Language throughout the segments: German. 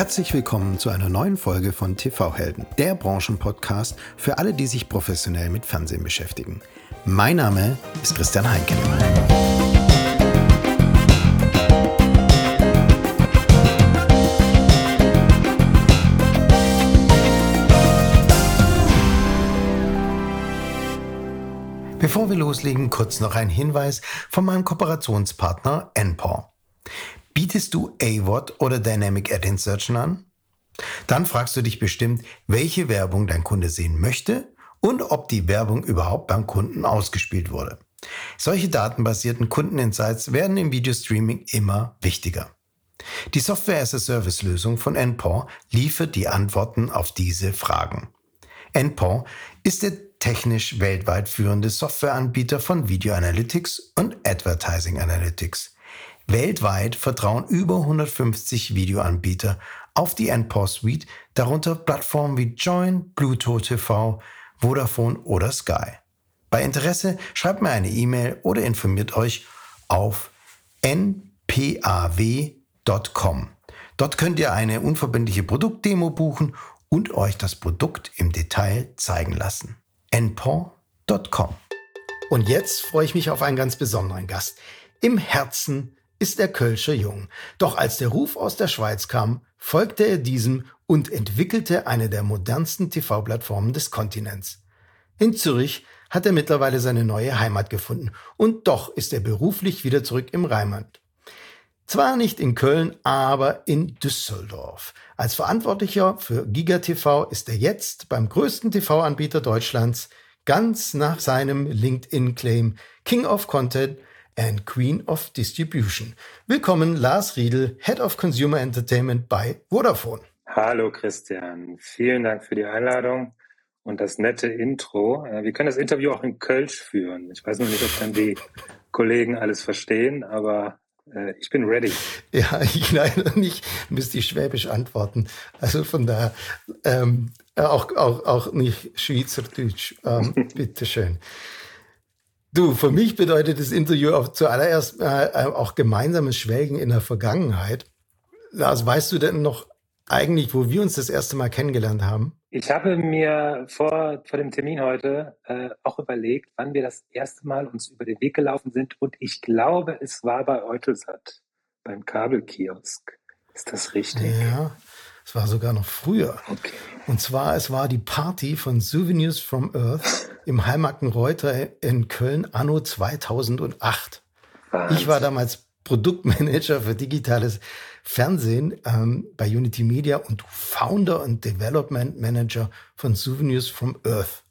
Herzlich willkommen zu einer neuen Folge von TV-Helden, der Branchenpodcast für alle, die sich professionell mit Fernsehen beschäftigen. Mein Name ist Christian Heinkel. Bevor wir loslegen, kurz noch ein Hinweis von meinem Kooperationspartner Enpor. Bietest du AVOD oder Dynamic Ad Insertion an? Dann fragst du dich bestimmt, welche Werbung dein Kunde sehen möchte und ob die Werbung überhaupt beim Kunden ausgespielt wurde. Solche datenbasierten Kundeninsights werden im Videostreaming immer wichtiger. Die Software-as-a-Service-Lösung von Enpor liefert die Antworten auf diese Fragen. Enpor ist der technisch weltweit führende Softwareanbieter von Video Analytics und Advertising Analytics. Weltweit vertrauen über 150 Videoanbieter auf die NPaw Suite, darunter Plattformen wie Joyn, Pluto TV, Vodafone oder Sky. Bei Interesse schreibt mir eine E-Mail oder informiert euch auf npaw.com. Dort könnt ihr eine unverbindliche Produktdemo buchen und euch das Produkt im Detail zeigen lassen. Enpor.com. Und jetzt freue ich mich auf einen ganz besonderen Gast. Im Herzen ist er Kölscher Jung. Doch als der Ruf aus der Schweiz kam, folgte er diesem und entwickelte eine der modernsten TV-Plattformen des Kontinents. In Zürich hat er mittlerweile seine neue Heimat gefunden. Und doch ist er beruflich wieder zurück im Rheinland. Zwar nicht in Köln, aber in Düsseldorf. Als Verantwortlicher für Giga-TV ist er jetzt beim größten TV-Anbieter Deutschlands, ganz nach seinem LinkedIn-Claim King of Content and Queen of Distribution. Willkommen Lars Riedl, Head of Consumer Entertainment bei Vodafone. Hallo Christian, vielen Dank für die Einladung und das nette Intro. Wir können das Interview auch in Kölsch führen. Ich weiß noch nicht, ob dann die Kollegen alles verstehen, aber ich bin ready. Ja, ich leider nicht. Müsste ich Schwäbisch antworten. Also von daher auch nicht Schweizerdeutsch. Bitteschön. Du, für mich bedeutet das Interview auch zuallererst auch gemeinsames Schwelgen in der Vergangenheit. Lars, weißt du denn noch eigentlich, wo wir uns das erste Mal kennengelernt haben? Ich habe mir vor dem Termin heute auch überlegt, wann wir das erste Mal uns über den Weg gelaufen sind. Und ich glaube, es war bei Eutelsat, beim Kabelkiosk. Ist das richtig? Ja, es war sogar noch früher. Okay. Und zwar, es war die Party von Souvenirs from Earth im Heimarkenreuter in Köln anno 2008. Wahnsinn. Ich war damals Produktmanager für digitales Fernsehen bei Unity Media und Founder und Development Manager von Souvenirs from Earth.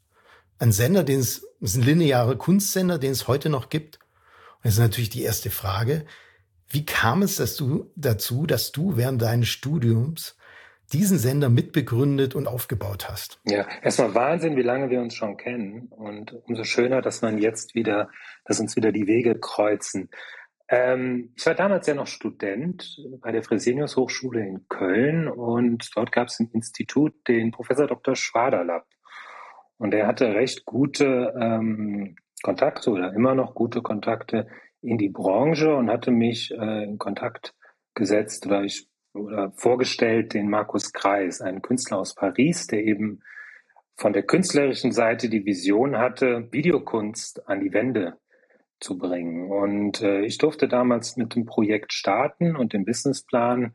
Ein Sender, ist ein linearer Kunstsender, den es heute noch gibt. Und das ist natürlich die erste Frage. Wie kam es dazu, dass du während deines Studiums diesen Sender mitbegründet und aufgebaut hast? Ja, erstmal Wahnsinn, wie lange wir uns schon kennen. Und umso schöner, dass man jetzt wieder, dass uns wieder die Wege kreuzen. Ich war damals ja noch Student bei der Fresenius-Hochschule in Köln und dort gab es im Institut den Professor Dr. Schwaderlapp. Und er hatte recht gute Kontakte oder immer noch gute Kontakte in die Branche und hatte mich in Kontakt gesetzt oder vorgestellt den Markus Kreis, einen Künstler aus Paris, der eben von der künstlerischen Seite die Vision hatte, Videokunst an die Wände zu bringen. Und ich durfte damals mit dem Projekt starten und den Businessplan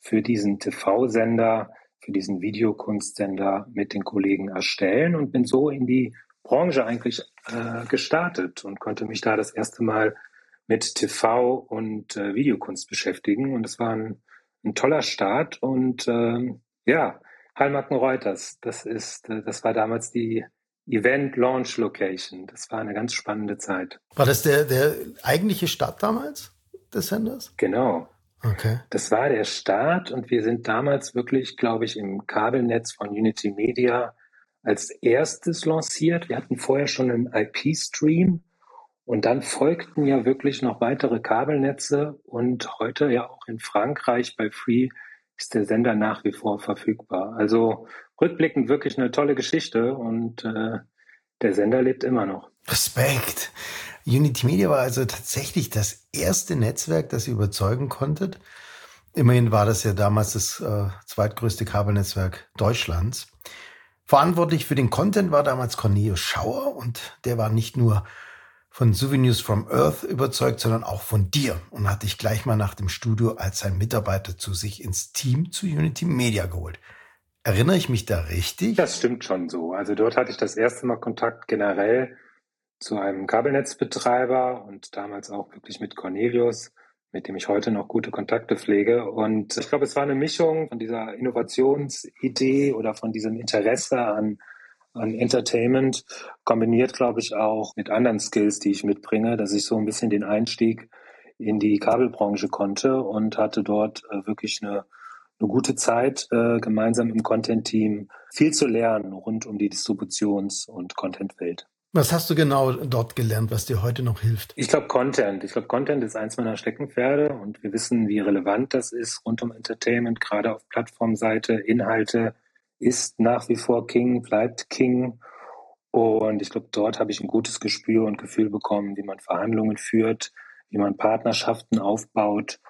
für diesen TV-Sender, für diesen Videokunstsender mit den Kollegen erstellen und bin so in die Branche eigentlich gestartet und konnte mich da das erste Mal mit TV und Videokunst beschäftigen. Und es war ein toller Start. Und ja, Heimarkenreuters, das war damals die Event-Launch-Location. Das war eine ganz spannende Zeit. War das der eigentliche Start damals des Senders? Genau. Okay. Das war der Start und wir sind damals wirklich, glaube ich, im Kabelnetz von Unity Media als erstes lanciert. Wir hatten vorher schon einen IP-Stream und dann folgten ja wirklich noch weitere Kabelnetze und heute ja auch in Frankreich bei Free ist der Sender nach wie vor verfügbar. Also rückblickend wirklich eine tolle Geschichte und der Sender lebt immer noch. Respekt! Unity Media war also tatsächlich das erste Netzwerk, das ihr überzeugen konntet, Immerhin war das ja damals das zweitgrößte Kabelnetzwerk Deutschlands. Verantwortlich für den Content war damals Cornelius Schauer und der war nicht nur von Souvenirs from Earth überzeugt, sondern auch von dir und hat dich gleich mal nach dem Studio als sein Mitarbeiter zu sich ins Team zu Unity Media geholt. Erinnere ich mich da richtig? Das stimmt schon so. Also dort hatte ich das erste Mal Kontakt generell zu einem Kabelnetzbetreiber und damals auch wirklich mit Cornelius, mit dem ich heute noch gute Kontakte pflege. Und ich glaube, es war eine Mischung von dieser Innovationsidee oder von diesem Interesse an Entertainment, kombiniert, glaube ich, auch mit anderen Skills, die ich mitbringe, dass ich so ein bisschen den Einstieg in die Kabelbranche konnte und hatte dort wirklich eine gute Zeit, gemeinsam im Content-Team viel zu lernen rund um die Distributions- und Content-Welt. Was hast du genau dort gelernt, was dir heute noch hilft? Ich glaube, Content. Ich glaube, Content ist eins meiner Steckenpferde und wir wissen, wie relevant das ist rund um Entertainment, gerade auf Plattformseite. Inhalte ist nach wie vor King, bleibt King. Und ich glaube, dort habe ich ein gutes Gespür und Gefühl bekommen, wie man Verhandlungen führt, wie man Partnerschaften aufbaut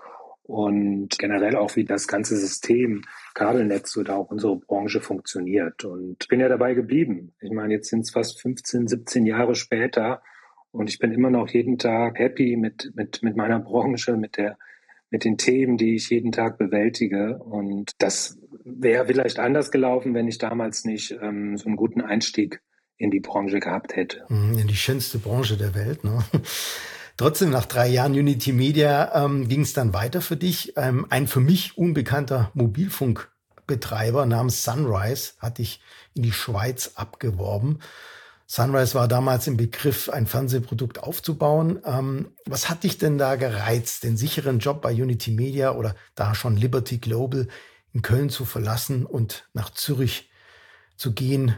und generell auch, wie das ganze System Kabelnetz oder auch unsere Branche funktioniert. Und bin ja dabei geblieben. Ich meine, jetzt sind es fast 15, 17 Jahre später und ich bin immer noch jeden Tag happy mit meiner Branche, mit den Themen, die ich jeden Tag bewältige. Und das wäre vielleicht anders gelaufen, wenn ich damals nicht so einen guten Einstieg in die Branche gehabt hätte. In die schönste Branche der Welt, ne? Trotzdem, nach 3 Jahren Unity Media ging es dann weiter für dich. Ein für mich unbekannter Mobilfunkbetreiber namens Sunrise hat dich in die Schweiz abgeworben. Sunrise war damals im Begriff, ein Fernsehprodukt aufzubauen. Was hat dich denn da gereizt, den sicheren Job bei Unity Media oder da schon Liberty Global in Köln zu verlassen und nach Zürich zu gehen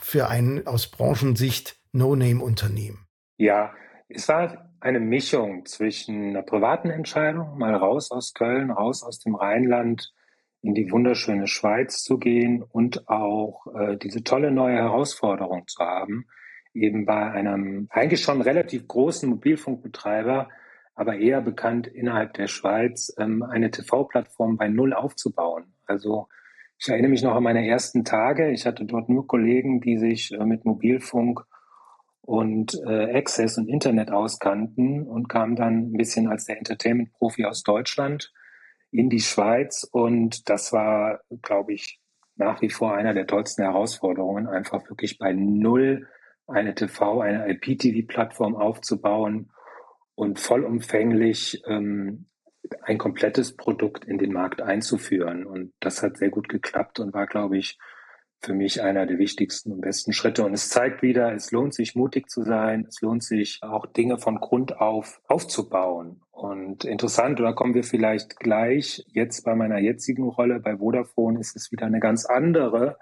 für ein aus Branchensicht No-Name-Unternehmen? Ja, es war eine Mischung zwischen einer privaten Entscheidung, mal raus aus Köln, raus aus dem Rheinland, in die wunderschöne Schweiz zu gehen und auch diese tolle neue Herausforderung zu haben, eben bei einem eigentlich schon relativ großen Mobilfunkbetreiber, aber eher bekannt innerhalb der Schweiz, eine TV-Plattform bei Null aufzubauen. Also ich erinnere mich noch an meine ersten Tage. Ich hatte dort nur Kollegen, die sich mit Mobilfunk und Access und Internet auskannten und kam dann ein bisschen als der Entertainment-Profi aus Deutschland in die Schweiz. Und das war, glaube ich, nach wie vor einer der tollsten Herausforderungen, einfach wirklich bei Null eine IPTV-Plattform aufzubauen und vollumfänglich ein komplettes Produkt in den Markt einzuführen. Und das hat sehr gut geklappt und war, glaube ich, für mich einer der wichtigsten und besten Schritte. Und es zeigt wieder, es lohnt sich, mutig zu sein. Es lohnt sich, auch Dinge von Grund auf aufzubauen. Und interessant, oder kommen wir vielleicht gleich, jetzt bei meiner jetzigen Rolle bei Vodafone ist es wieder eine ganz andere,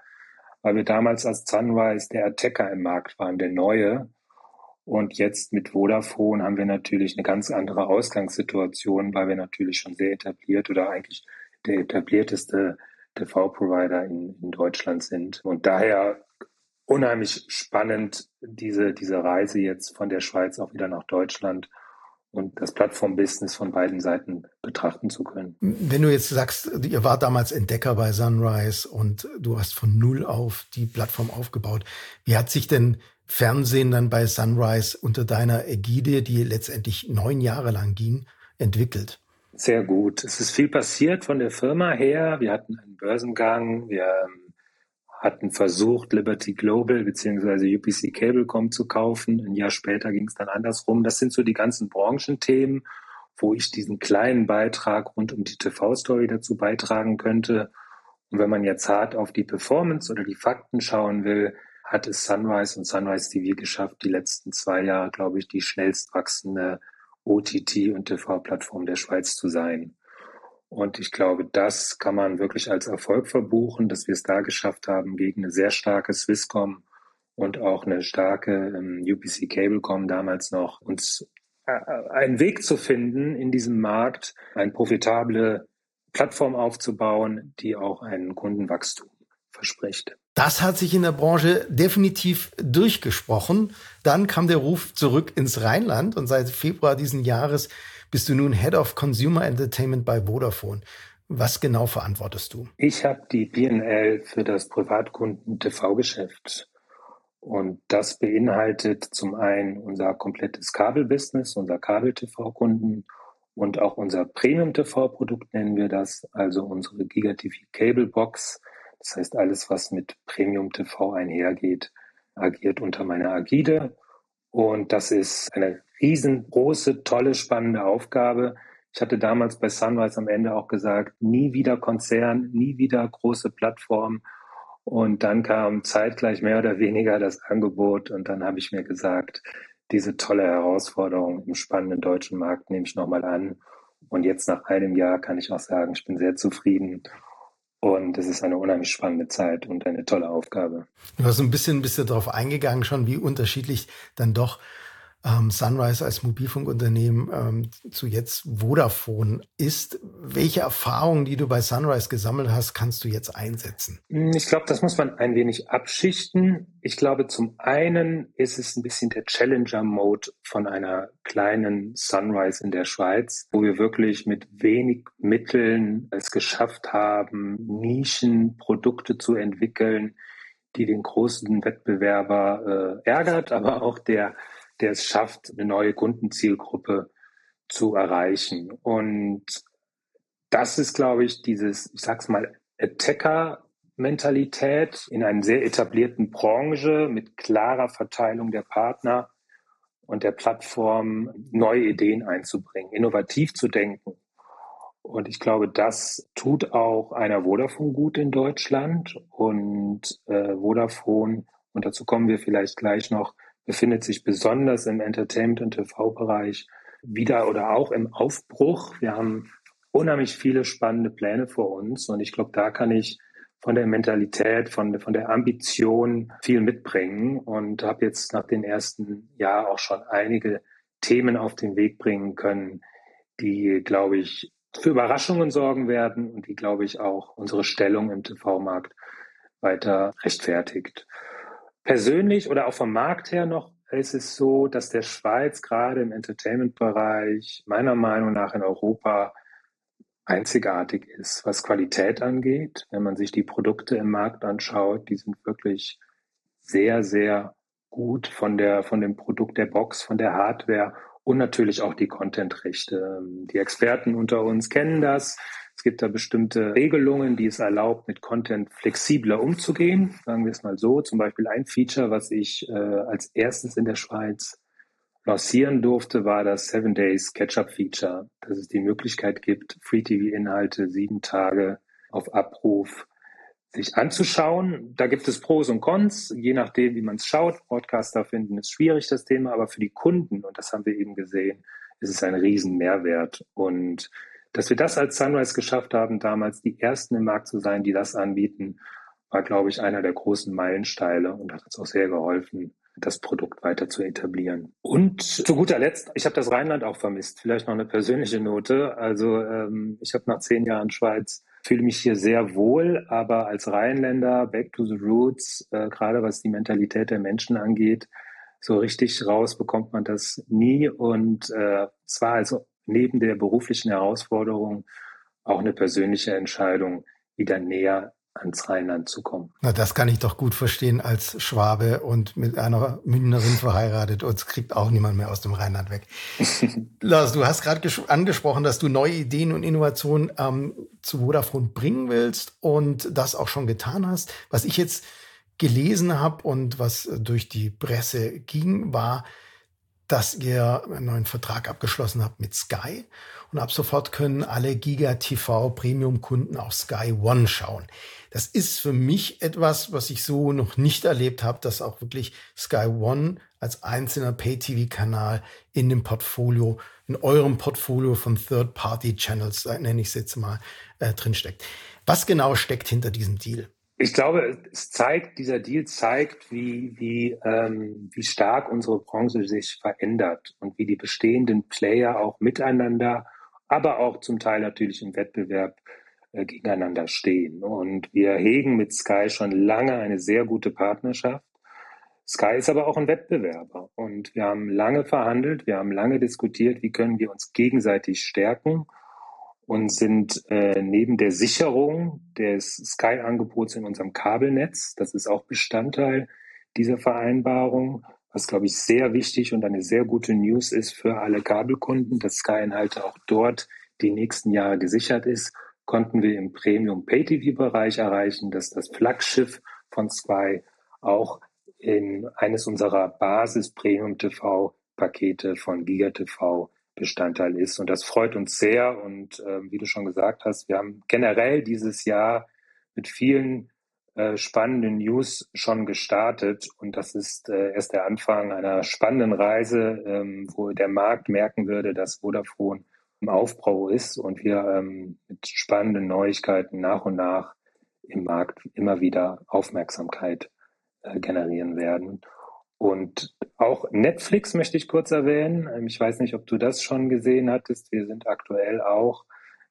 weil wir damals als Sunrise der Attacker im Markt waren, der Neue. Und jetzt mit Vodafone haben wir natürlich eine ganz andere Ausgangssituation, weil wir natürlich schon sehr etabliert oder eigentlich der etablierteste TV-Provider in Deutschland sind. Und daher unheimlich spannend, diese Reise jetzt von der Schweiz auch wieder nach Deutschland und das Plattform-Business von beiden Seiten betrachten zu können. Wenn du jetzt sagst, ihr wart damals Entdecker bei Sunrise und du hast von Null auf die Plattform aufgebaut. Wie hat sich denn Fernsehen dann bei Sunrise unter deiner Ägide, die letztendlich 9 Jahre lang ging, entwickelt? Sehr gut. Es ist viel passiert von der Firma her. Wir hatten einen Börsengang. Wir hatten versucht, Liberty Global bzw. UPC Cablecom zu kaufen. Ein Jahr später ging es dann andersrum. Das sind so die ganzen Branchenthemen, wo ich diesen kleinen Beitrag rund um die TV-Story dazu beitragen könnte. Und wenn man jetzt hart auf die Performance oder die Fakten schauen will, hat es Sunrise und Sunrise TV geschafft, die letzten 2 Jahre, glaube ich, die schnellst wachsende OTT- und TV-Plattform der Schweiz zu sein. Und ich glaube, das kann man wirklich als Erfolg verbuchen, dass wir es da geschafft haben, gegen eine sehr starke Swisscom und auch eine starke UPC Cablecom damals noch, uns einen Weg zu finden, in diesem Markt eine profitable Plattform aufzubauen, die auch ein Kundenwachstum verspricht. Das hat sich in der Branche definitiv durchgesprochen. Dann kam der Ruf zurück ins Rheinland und seit Februar diesen Jahres bist du nun Head of Consumer Entertainment bei Vodafone. Was genau verantwortest du? Ich habe die P&L für das Privatkunden-TV-Geschäft. Und das beinhaltet zum einen unser komplettes Kabelbusiness, unser Kabel-TV-Kunden und auch unser Premium-TV-Produkt nennen wir das, also unsere Giga-TV-Cablebox. Das heißt, alles, was mit Premium-TV einhergeht, agiert unter meiner Ägide. Und das ist eine riesengroße, tolle, spannende Aufgabe. Ich hatte damals bei Sunrise am Ende auch gesagt, nie wieder Konzern, nie wieder große Plattform. Und dann kam zeitgleich mehr oder weniger das Angebot. Und dann habe ich mir gesagt, diese tolle Herausforderung im spannenden deutschen Markt nehme ich nochmal an. Und jetzt nach einem Jahr kann ich auch sagen, ich bin sehr zufrieden. Und es ist eine unheimlich spannende Zeit und eine tolle Aufgabe. Du hast ein bisschen darauf eingegangen schon, wie unterschiedlich dann doch Sunrise als Mobilfunkunternehmen zu jetzt Vodafone ist. Welche Erfahrungen, die du bei Sunrise gesammelt hast, kannst du jetzt einsetzen? Ich glaube, das muss man ein wenig abschichten. Ich glaube, zum einen ist es ein bisschen der Challenger-Mode von einer kleinen Sunrise in der Schweiz, wo wir wirklich mit wenig Mitteln es geschafft haben, Nischenprodukte zu entwickeln, die den großen Wettbewerber ärgert, aber auch der es schafft, eine neue Kundenzielgruppe zu erreichen. Und das ist, glaube ich, dieses, ich sag's mal, Attacker-Mentalität in einer sehr etablierten Branche mit klarer Verteilung der Partner und der Plattform, neue Ideen einzubringen, innovativ zu denken. Und ich glaube, das tut auch einer Vodafone gut in Deutschland. Und Vodafone, und dazu kommen wir vielleicht gleich noch, befindet sich besonders im Entertainment- und TV-Bereich wieder oder auch im Aufbruch. Wir haben unheimlich viele spannende Pläne vor uns und ich glaube, da kann ich von der Mentalität, von der Ambition viel mitbringen und habe jetzt nach dem ersten Jahr auch schon einige Themen auf den Weg bringen können, die, glaube ich, für Überraschungen sorgen werden und die, glaube ich, auch unsere Stellung im TV-Markt weiter rechtfertigt. Persönlich oder auch vom Markt her noch ist es so, dass der Schweiz gerade im Entertainment-Bereich meiner Meinung nach in Europa einzigartig ist, was Qualität angeht. Wenn man sich die Produkte im Markt anschaut, die sind wirklich sehr, sehr gut von dem Produkt der Box, von der Hardware und natürlich auch die Content-Rechte. Die Experten unter uns kennen das. Es gibt da bestimmte Regelungen, die es erlaubt, mit Content flexibler umzugehen. Sagen wir es mal so, zum Beispiel ein Feature, was ich als erstes in der Schweiz lancieren durfte, war das 7-Days-Catch-Up-Feature, dass es die Möglichkeit gibt, Free-TV-Inhalte 7 Tage auf Abruf sich anzuschauen. Da gibt es Pros und Cons, je nachdem, wie man es schaut. Broadcaster finden es schwierig, das Thema, aber für die Kunden, und das haben wir eben gesehen, ist es ein Riesenmehrwert. Und dass wir das als Sunrise geschafft haben, damals die Ersten im Markt zu sein, die das anbieten, war, glaube ich, einer der großen Meilensteine und hat uns auch sehr geholfen, das Produkt weiter zu etablieren. Und zu guter Letzt, ich habe das Rheinland auch vermisst. Vielleicht noch eine persönliche Note. Also ich habe nach 10 Jahren Schweiz, fühle mich hier sehr wohl, aber als Rheinländer, back to the roots, gerade was die Mentalität der Menschen angeht, so richtig raus bekommt man das nie. Und es war also neben der beruflichen Herausforderung auch eine persönliche Entscheidung, wieder näher ans Rheinland zu kommen. Na, das kann ich doch gut verstehen als Schwabe und mit einer Münchnerin verheiratet. Uns kriegt auch niemand mehr aus dem Rheinland weg. Lars, du hast gerade angesprochen, dass du neue Ideen und Innovationen zu Vodafone bringen willst und das auch schon getan hast. Was ich jetzt gelesen habe und was durch die Presse ging, war, dass ihr einen neuen Vertrag abgeschlossen habt mit Sky. Und ab sofort können alle Giga-TV-Premium-Kunden auf Sky One schauen. Das ist für mich etwas, was ich so noch nicht erlebt habe, dass auch wirklich Sky One als einzelner Pay-TV-Kanal in dem Portfolio, in eurem Portfolio von Third-Party-Channels, nenne ich es jetzt mal, drinsteckt. Was genau steckt hinter diesem Deal? Ich glaube, dieser Deal zeigt, wie stark unsere Branche sich verändert und wie die bestehenden Player auch miteinander, aber auch zum Teil natürlich im Wettbewerb gegeneinander stehen. Und wir hegen mit Sky schon lange eine sehr gute Partnerschaft. Sky ist aber auch ein Wettbewerber und wir haben lange verhandelt, wir haben lange diskutiert, wie können wir uns gegenseitig stärken und sind neben der Sicherung des Sky-Angebots in unserem Kabelnetz, das ist auch Bestandteil dieser Vereinbarung, was, glaube ich, sehr wichtig und eine sehr gute News ist für alle Kabelkunden, dass Sky-Inhalte auch dort die nächsten Jahre gesichert ist, konnten wir im Premium-Pay-TV-Bereich erreichen, dass das Flaggschiff von Sky auch in eines unserer Basis-Premium-TV-Pakete von Giga-TV Bestandteil ist. Und das freut uns sehr. Und wie du schon gesagt hast, wir haben generell dieses Jahr mit vielen spannenden News schon gestartet. Und das ist erst der Anfang einer spannenden Reise, wo der Markt merken würde, dass Vodafone im Aufbau ist und wir mit spannenden Neuigkeiten nach und nach im Markt immer wieder Aufmerksamkeit generieren werden. Und auch Netflix möchte ich kurz erwähnen. Ich weiß nicht, ob du das schon gesehen hattest. Wir sind aktuell auch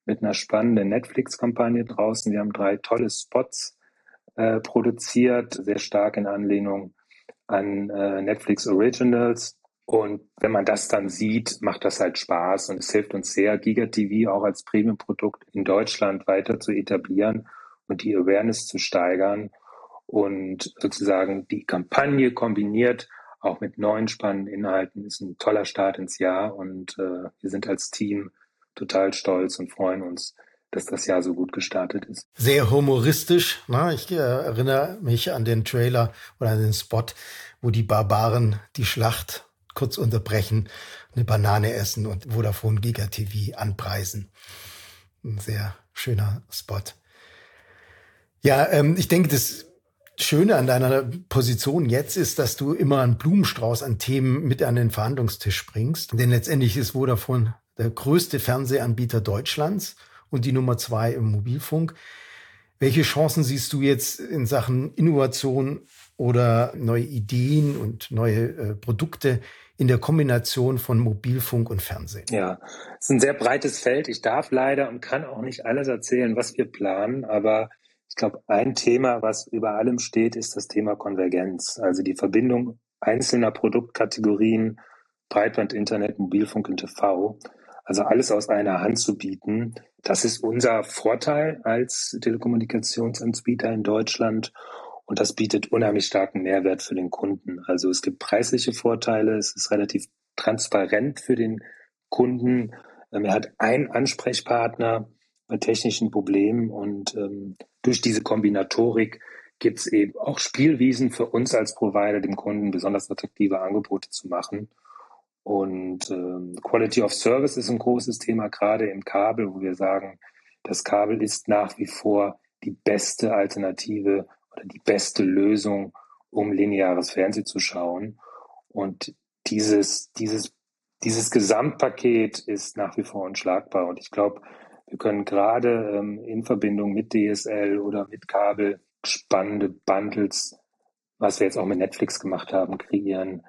mit einer spannenden Netflix-Kampagne draußen. Wir haben 3 tolle Spots produziert, sehr stark in Anlehnung an Netflix Originals. Und wenn man das dann sieht, macht das halt Spaß. Und es hilft uns sehr, Giga-TV auch als Premium-Produkt in Deutschland weiter zu etablieren und die Awareness zu steigern. Und sozusagen die Kampagne kombiniert auch mit neuen spannenden Inhalten ist ein toller Start ins Jahr. Und wir sind als Team total stolz und freuen uns, dass das Jahr so gut gestartet ist. Sehr humoristisch. Na, ich erinnere mich an den Trailer oder an den Spot, wo die Barbaren die Schlacht kurz unterbrechen, eine Banane essen und Vodafone Giga-TV anpreisen. Ein sehr schöner Spot. Ja, ich denke, das Schöne an deiner Position jetzt ist, dass du immer einen Blumenstrauß an Themen mit an den Verhandlungstisch bringst. Denn letztendlich ist Vodafone der größte Fernsehanbieter Deutschlands und die Nummer 2 im Mobilfunk. Welche Chancen siehst du jetzt in Sachen Innovation oder neue Ideen und neue Produkte in der Kombination von Mobilfunk und Fernsehen? Ja, es ist ein sehr breites Feld. Ich darf leider und kann auch nicht alles erzählen, was wir planen, aber ich glaube, ein Thema, was über allem steht, ist das Thema Konvergenz. Also die Verbindung einzelner Produktkategorien, Breitband, Internet, Mobilfunk und TV. Also alles aus einer Hand zu bieten. Das ist unser Vorteil als Telekommunikationsanbieter in Deutschland. Und das bietet unheimlich starken Mehrwert für den Kunden. Also es gibt preisliche Vorteile. Es ist relativ transparent für den Kunden. Er hat einen Ansprechpartner bei technischen Problemen und durch diese Kombinatorik gibt es eben auch Spielwiesen für uns als Provider, dem Kunden besonders attraktive Angebote zu machen. Und Quality of Service ist ein großes Thema, gerade im Kabel, wo wir sagen, das Kabel ist nach wie vor die beste Alternative oder die beste Lösung, um lineares Fernsehen zu schauen. Und dieses Gesamtpaket ist nach wie vor unschlagbar. Und ich glaube, wir können gerade in Verbindung mit DSL oder mit Kabel spannende Bundles, was wir jetzt auch mit Netflix gemacht haben, kreieren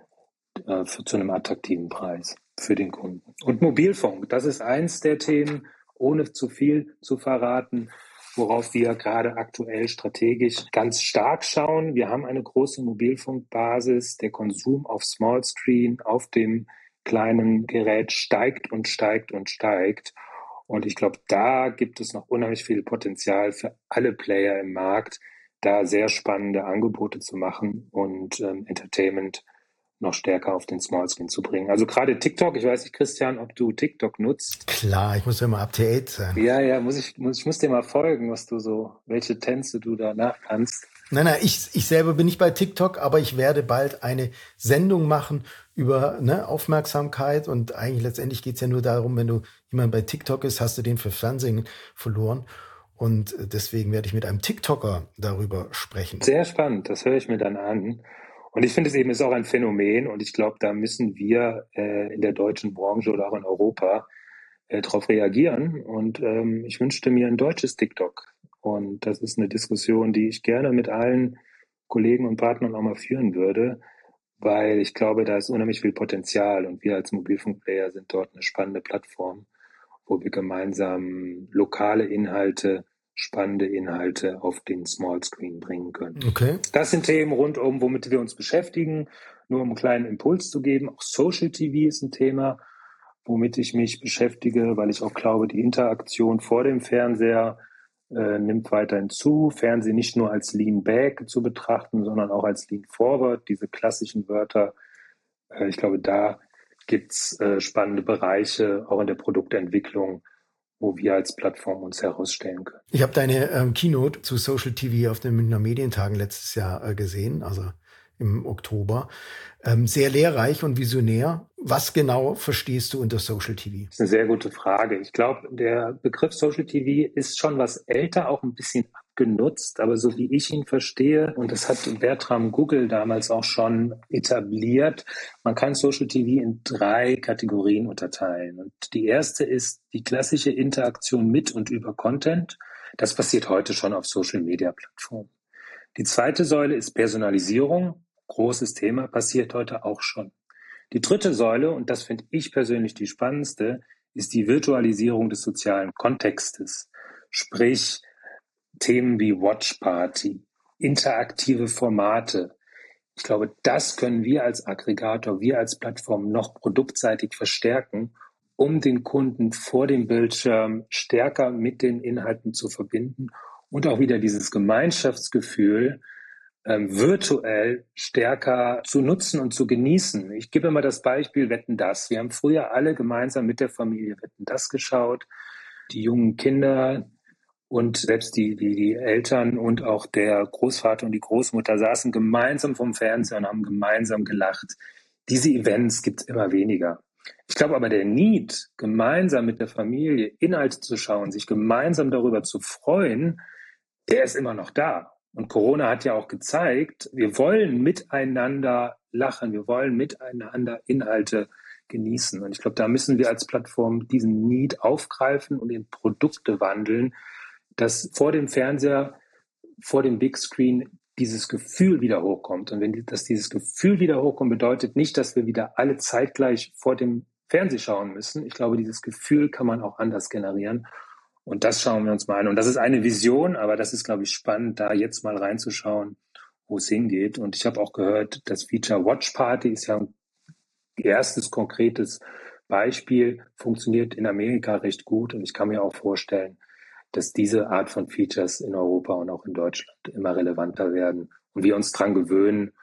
zu einem attraktiven Preis für den Kunden. Und Mobilfunk, das ist eins der Themen, ohne zu viel zu verraten, worauf wir gerade aktuell strategisch ganz stark schauen. Wir haben eine große Mobilfunkbasis, der Konsum auf Small Screen, auf dem kleinen Gerät steigt und steigt und steigt. Und ich glaube, da gibt es noch unheimlich viel Potenzial für alle Player im Markt, da sehr spannende Angebote zu machen und Entertainment noch stärker auf den Smallscreen zu bringen. Also gerade TikTok, ich weiß nicht, Christian, ob du TikTok nutzt. Klar, ich muss ja mal up-to-date sein. Ja, ich muss dir mal folgen, was du so, welche Tänze du danach kannst. Nein, ich selber bin nicht bei TikTok, aber ich werde bald eine Sendung machen über Aufmerksamkeit und eigentlich letztendlich geht's ja nur darum, wenn du jemand bei TikTok ist, hast du den für Fernsehen verloren und deswegen werde ich mit einem TikToker darüber sprechen. Sehr spannend, das höre ich mir dann an und ich finde es eben ist auch ein Phänomen und ich glaube, da müssen wir in der deutschen Branche oder auch in Europa drauf reagieren und ich wünschte mir ein deutsches TikTok. Und das ist eine Diskussion, die ich gerne mit allen Kollegen und Partnern auch mal führen würde, weil ich glaube, da ist unheimlich viel Potenzial und wir als Mobilfunkplayer sind dort eine spannende Plattform, wo wir gemeinsam lokale Inhalte spannende Inhalte auf den Smallscreen bringen können. Okay. Das sind Themen rundum, womit wir uns beschäftigen, nur um einen kleinen Impuls zu geben. Auch Social TV ist ein Thema, womit ich mich beschäftige, weil ich auch glaube, die Interaktion vor dem Fernseher nimmt weiterhin zu. Fernsehen nicht nur als Lean Back zu betrachten, sondern auch als Lean Forward, diese klassischen Wörter. Ich glaube, da gibt es spannende Bereiche, auch in der Produktentwicklung, wo wir als Plattform uns herausstellen können. Ich habe deine Keynote zu Social TV auf den Münchner Medientagen letztes Jahr gesehen, also im Oktober. Sehr lehrreich und visionär. Was genau verstehst du unter Social TV? Das ist eine sehr gute Frage. Ich glaube, der Begriff Social TV ist schon was älter, auch ein bisschen abgenutzt. Aber so wie ich ihn verstehe, und das hat Bertram Google damals auch schon etabliert, man kann Social TV in 3 Kategorien unterteilen. Und die erste ist die klassische Interaktion mit und über Content. Das passiert heute schon auf Social-Media-Plattformen. Die zweite Säule ist Personalisierung. Großes Thema, passiert heute auch schon. Die dritte Säule, und das finde ich persönlich die spannendste, ist die Virtualisierung des sozialen Kontextes. Sprich, Themen wie Watch Party, interaktive Formate. Ich glaube, das können wir als Aggregator, wir als Plattform noch produktseitig verstärken, um den Kunden vor dem Bildschirm stärker mit den Inhalten zu verbinden und auch wieder dieses Gemeinschaftsgefühl virtuell stärker zu nutzen und zu genießen. Ich gebe immer das Beispiel Wetten, dass. Wir haben früher alle gemeinsam mit der Familie Wetten, dass geschaut. Die jungen Kinder und selbst die Eltern und auch der Großvater und die Großmutter saßen gemeinsam vorm Fernseher und haben gemeinsam gelacht. Diese Events gibt es immer weniger. Ich glaube aber, der Need, gemeinsam mit der Familie Inhalte zu schauen, sich gemeinsam darüber zu freuen, der ist immer noch da. Und Corona hat ja auch gezeigt, wir wollen miteinander lachen, wir wollen miteinander Inhalte genießen. Und ich glaube, da müssen wir als Plattform diesen Need aufgreifen und in Produkte wandeln, dass vor dem Fernseher, vor dem Big Screen dieses Gefühl wieder hochkommt. Und dass dieses Gefühl wieder hochkommt, bedeutet nicht, dass wir wieder alle zeitgleich vor dem Fernseher schauen müssen. Ich glaube, dieses Gefühl kann man auch anders generieren. Und das schauen wir uns mal an. Und das ist eine Vision, aber das ist, glaube ich, spannend, da jetzt mal reinzuschauen, wo es hingeht. Und ich habe auch gehört, das Feature Watch Party ist ja ein erstes konkretes Beispiel, funktioniert in Amerika recht gut. Und ich kann mir auch vorstellen, dass diese Art von Features in Europa und auch in Deutschland immer relevanter werden und wir uns dran gewöhnen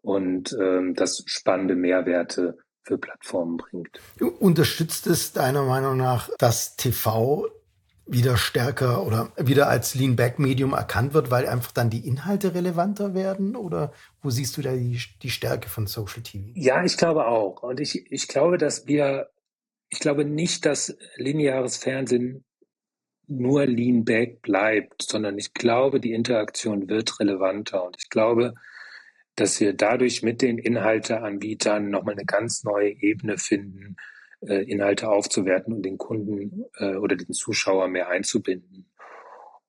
und das spannende Mehrwerte für Plattformen bringt. Unterstützt es deiner Meinung nach das TV wieder stärker oder wieder als Lean-Back-Medium erkannt wird, weil einfach dann die Inhalte relevanter werden? Oder wo siehst du da die Stärke von Social TV? Ja, ich glaube auch. Und ich glaube nicht, dass lineares Fernsehen nur Lean-Back bleibt, sondern ich glaube, die Interaktion wird relevanter. Und ich glaube, dass wir dadurch mit den Inhalteanbietern nochmal eine ganz neue Ebene finden, Inhalte aufzuwerten und den Kunden oder den Zuschauer mehr einzubinden.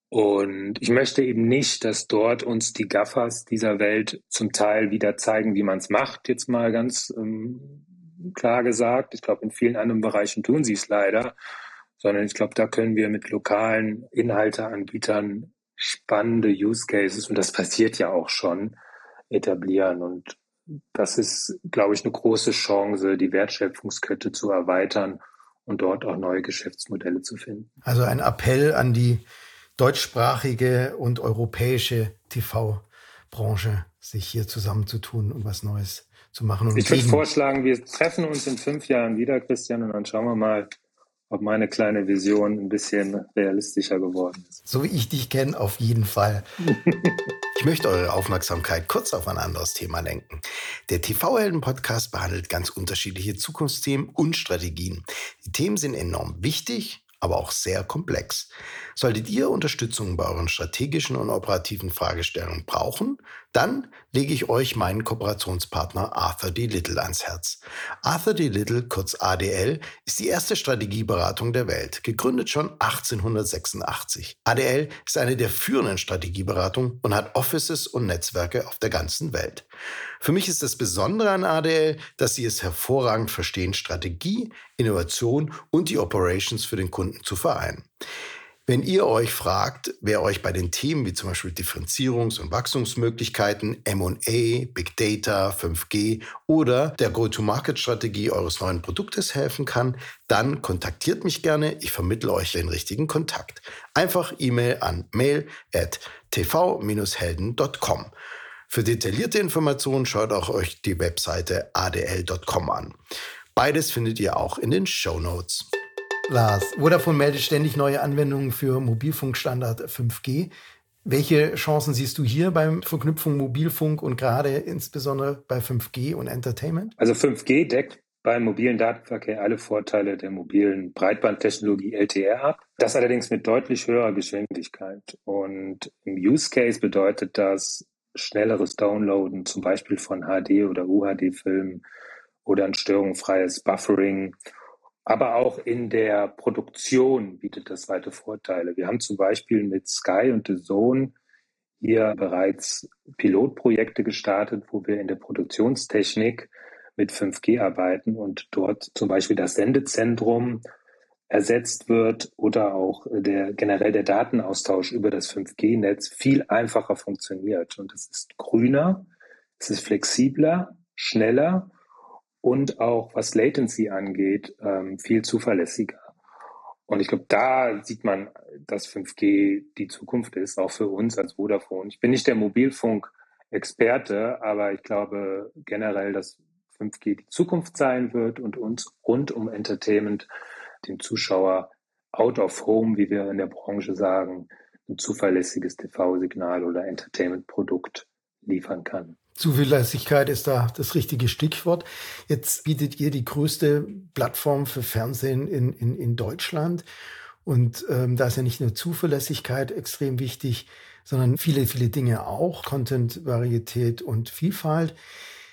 Und ich möchte eben nicht, dass dort uns die Gaffers dieser Welt zum Teil wieder zeigen, wie man es macht, jetzt mal ganz klar gesagt. Ich glaube, in vielen anderen Bereichen tun sie es leider, sondern ich glaube, da können wir mit lokalen Inhalteanbietern spannende Use Cases, und das passiert ja auch schon, etablieren. Und das ist, glaube ich, eine große Chance, die Wertschöpfungskette zu erweitern und dort auch neue Geschäftsmodelle zu finden. Also ein Appell an die deutschsprachige und europäische TV-Branche, sich hier zusammenzutun und was Neues zu machen. Und ich würde vorschlagen, wir treffen uns in 5 Jahren wieder, Christian, und dann schauen wir mal, ob meine kleine Vision ein bisschen realistischer geworden ist. So wie ich dich kenne, auf jeden Fall. Ich möchte eure Aufmerksamkeit kurz auf ein anderes Thema lenken. Der TV-Helden-Podcast behandelt ganz unterschiedliche Zukunftsthemen und Strategien. Die Themen sind enorm wichtig, aber auch sehr komplex. Solltet ihr Unterstützung bei euren strategischen und operativen Fragestellungen brauchen, dann lege ich euch meinen Kooperationspartner Arthur D. Little ans Herz. Arthur D. Little, kurz ADL, ist die erste Strategieberatung der Welt, gegründet schon 1886. ADL ist eine der führenden Strategieberatungen und hat Offices und Netzwerke auf der ganzen Welt. Für mich ist das Besondere an ADL, dass sie es hervorragend verstehen, Strategie, Innovation und die Operations für den Kunden zu vereinen. Wenn ihr euch fragt, wer euch bei den Themen wie zum Beispiel Differenzierungs- und Wachstumsmöglichkeiten, M&A, Big Data, 5G oder der Go-to-Market-Strategie eures neuen Produktes helfen kann, dann kontaktiert mich gerne, ich vermittle euch den richtigen Kontakt. Einfach E-Mail an mail@tv-helden.com. Für detaillierte Informationen schaut auch euch die Webseite adl.com an. Beides findet ihr auch in den Shownotes. Lars, Vodafone meldet ständig neue Anwendungen für Mobilfunkstandard 5G. Welche Chancen siehst du hier beim Verknüpfung Mobilfunk und gerade insbesondere bei 5G und Entertainment? Also 5G deckt beim mobilen Datenverkehr alle Vorteile der mobilen Breitbandtechnologie LTR ab. Das allerdings mit deutlich höherer Geschwindigkeit. Und im Use Case bedeutet das schnelleres Downloaden, zum Beispiel von HD- oder UHD-Filmen oder ein störungsfreies Buffering. Aber auch in der Produktion bietet das weite Vorteile. Wir haben zum Beispiel mit Sky und DAZN hier bereits Pilotprojekte gestartet, wo wir in der Produktionstechnik mit 5G arbeiten und dort zum Beispiel das Sendezentrum ersetzt wird oder auch generell der Datenaustausch über das 5G-Netz viel einfacher funktioniert. Und es ist grüner, es ist flexibler, schneller und auch was Latency angeht, viel zuverlässiger. Und ich glaube, da sieht man, dass 5G die Zukunft ist, auch für uns als Vodafone. Ich bin nicht der Mobilfunk-Experte, aber ich glaube generell, dass 5G die Zukunft sein wird und uns rund um Entertainment, dem Zuschauer out of home, wie wir in der Branche sagen, ein zuverlässiges TV-Signal oder Entertainment-Produkt liefern kann. Zuverlässigkeit ist da das richtige Stichwort. Jetzt bietet ihr die größte Plattform für Fernsehen in Deutschland. Und da ist ja nicht nur Zuverlässigkeit extrem wichtig, sondern viele, viele Dinge auch. Content, Varietät und Vielfalt.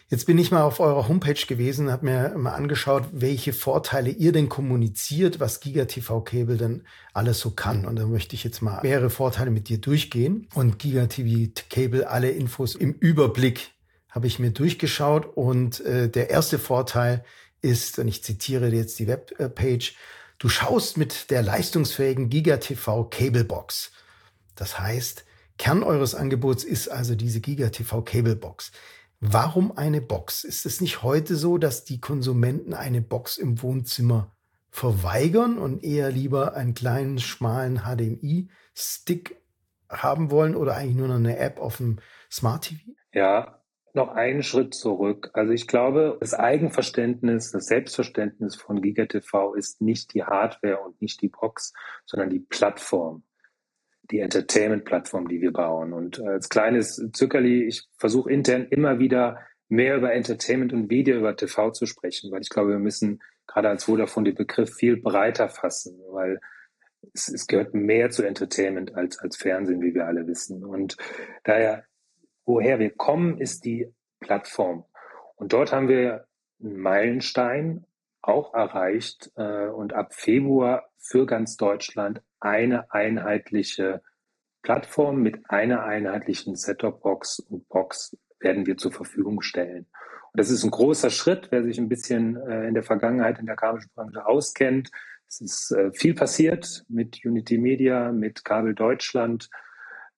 Jetzt bin ich mal auf eurer Homepage gewesen, habe mir mal angeschaut, welche Vorteile ihr denn kommuniziert, was Giga-TV-Cable denn alles so kann. Und da möchte ich jetzt mal mehrere Vorteile mit dir durchgehen. Und Giga-TV-Cable, alle Infos im Überblick habe ich mir durchgeschaut. Und der erste Vorteil ist, und ich zitiere jetzt die Webpage, du schaust mit der leistungsfähigen Giga-TV-Cablebox. Das heißt, Kern eures Angebots ist also diese Giga-TV-Cablebox. Warum eine Box? Ist es nicht heute so, dass die Konsumenten eine Box im Wohnzimmer verweigern und eher lieber einen kleinen, schmalen HDMI-Stick haben wollen oder eigentlich nur noch eine App auf dem Smart TV? Ja, noch einen Schritt zurück. Also ich glaube, das Eigenverständnis, das Selbstverständnis von Giga-TV ist nicht die Hardware und nicht die Box, sondern die Plattform. Die Entertainment-Plattform, die wir bauen. Und als kleines Zückerli, ich versuche intern immer wieder mehr über Entertainment und weniger über TV zu sprechen, weil ich glaube, wir müssen gerade als Vodafone den Begriff viel breiter fassen, weil es gehört mehr zu Entertainment als Fernsehen, wie wir alle wissen. Und daher, woher wir kommen, ist die Plattform. Und dort haben wir einen Meilenstein auch erreicht und ab Februar für ganz Deutschland eine einheitliche Plattform mit einer einheitlichen Set-Top-Box und Box werden wir zur Verfügung stellen. Und das ist ein großer Schritt, wer sich ein bisschen in der Vergangenheit in der Kabelbranche auskennt. Es ist viel passiert mit Unity Media, mit Kabel Deutschland,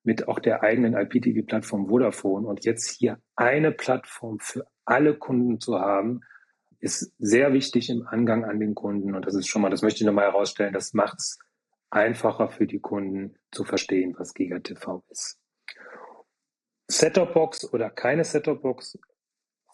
mit auch der eigenen IPTV-Plattform Vodafone. Und jetzt hier eine Plattform für alle Kunden zu haben, ist sehr wichtig im Angang an den Kunden. Und das ist schon mal, das möchte ich nochmal herausstellen, das macht es einfacher für die Kunden zu verstehen, was Giga-TV ist. Set-Top-Box oder keine Set-Top-Box,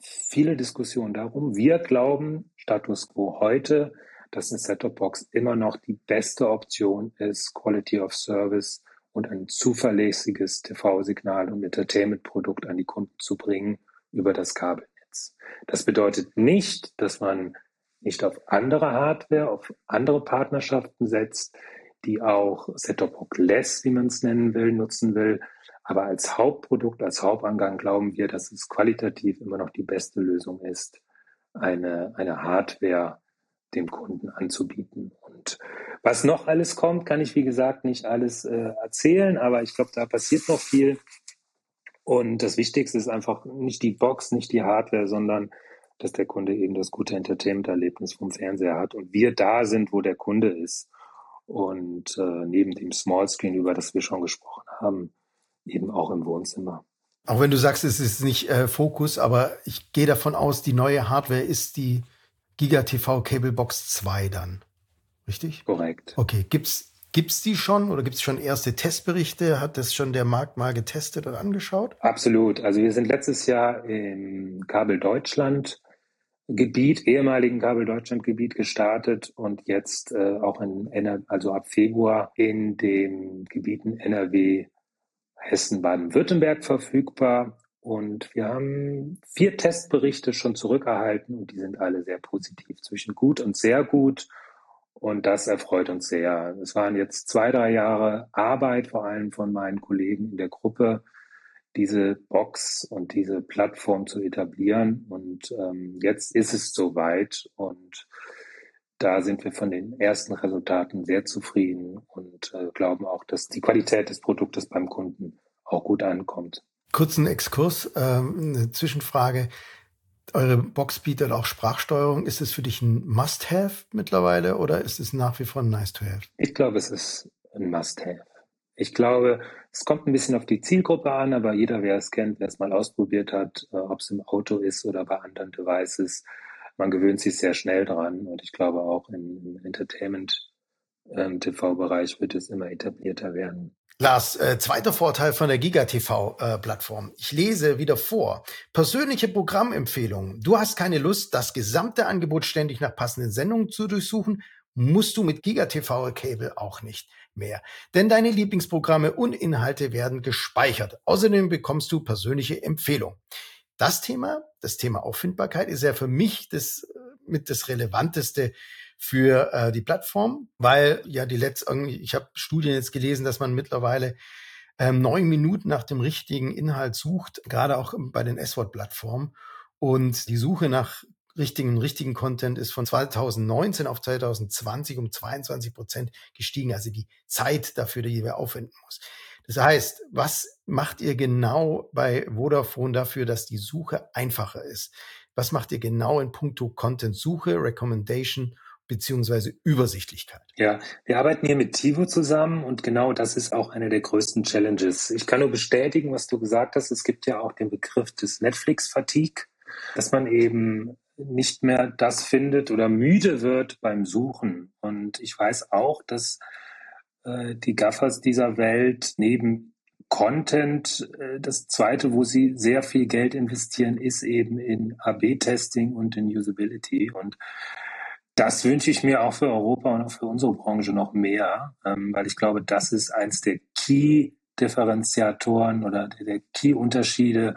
viele Diskussionen darum. Wir glauben, Status quo heute, dass eine Set-Top-Box immer noch die beste Option ist, Quality of Service und ein zuverlässiges TV-Signal und Entertainment-Produkt an die Kunden zu bringen über das Kabelnetz. Das bedeutet nicht, dass man nicht auf andere Hardware, auf andere Partnerschaften setzt, die auch Set-Top-Box-less, wie man es nennen will, nutzen will. Aber als Hauptprodukt, als Hauptangang glauben wir, dass es qualitativ immer noch die beste Lösung ist, eine Hardware dem Kunden anzubieten. Und was noch alles kommt, kann ich, wie gesagt, nicht alles erzählen, aber ich glaube, da passiert noch viel. Und das Wichtigste ist einfach nicht die Box, nicht die Hardware, sondern dass der Kunde eben das gute Entertainment-Erlebnis vom Fernseher hat und wir da sind, wo der Kunde ist. und neben dem Smallscreen, über das wir schon gesprochen haben, eben auch im Wohnzimmer. Auch wenn du sagst, es ist nicht Fokus, aber ich gehe davon aus, die neue Hardware ist die Giga-TV Cablebox 2 dann, richtig? Korrekt. Okay, gibt's die schon oder gibt's schon erste Testberichte? Hat das schon der Markt mal getestet und angeschaut? Absolut. Also wir sind letztes Jahr im ehemaligen Kabel Deutschland Gebiet gestartet und jetzt auch in NRW, also ab Februar in den Gebieten NRW, Hessen, Baden-Württemberg verfügbar. Und wir haben 4 Testberichte schon zurückerhalten und die sind alle sehr positiv, zwischen gut und sehr gut. Und das erfreut uns sehr. Es waren jetzt 2-3 Jahre Arbeit, vor allem von meinen Kollegen in der Gruppe, diese Box und diese Plattform zu etablieren. Und jetzt ist es soweit und da sind wir von den ersten Resultaten sehr zufrieden und glauben auch, dass die Qualität des Produktes beim Kunden auch gut ankommt. Kurzen Exkurs, eine Zwischenfrage. Eure Box bietet auch Sprachsteuerung. Ist es für dich ein Must-Have mittlerweile oder ist es nach wie vor ein Nice-to-Have? Ich glaube, es ist ein Must-Have. Ich glaube, es kommt ein bisschen auf die Zielgruppe an, aber jeder, wer es kennt, wer es mal ausprobiert hat, ob es im Auto ist oder bei anderen Devices, man gewöhnt sich sehr schnell dran und ich glaube auch im Entertainment-TV-Bereich wird es immer etablierter werden. Lars, zweiter Vorteil von der Giga-TV-Plattform. Ich lese wieder vor. Persönliche Programmempfehlungen. Du hast keine Lust, das gesamte Angebot ständig nach passenden Sendungen zu durchsuchen, musst du mit Giga-TV-Cable auch nicht mehr. Denn deine Lieblingsprogramme und Inhalte werden gespeichert. Außerdem bekommst du persönliche Empfehlungen. Das Thema Auffindbarkeit ist ja für mich das Relevanteste für die Plattform, weil ja ich habe Studien jetzt gelesen, dass man mittlerweile 9 Minuten nach dem richtigen Inhalt sucht, gerade auch bei den S-Word-Plattformen. Und die Suche nach richtigen Content ist von 2019 auf 2020 um 22% gestiegen, also die Zeit dafür, die wir aufwenden muss. Das heißt, was macht ihr genau bei Vodafone dafür, dass die Suche einfacher ist? Was macht ihr genau in puncto Content-Suche, Recommendation beziehungsweise Übersichtlichkeit? Ja, wir arbeiten hier mit Tivo zusammen und genau das ist auch eine der größten Challenges. Ich kann nur bestätigen, was du gesagt hast. Es gibt ja auch den Begriff des Netflix-Fatigue, dass man eben nicht mehr das findet oder müde wird beim Suchen. Und ich weiß auch, dass die Gaffers dieser Welt neben Content, das zweite, wo sie sehr viel Geld investieren, ist eben in AB-Testing und in Usability. Und das wünsche ich mir auch für Europa und auch für unsere Branche noch mehr, weil ich glaube, das ist eins der Key-Differenziatoren oder der Key-Unterschiede,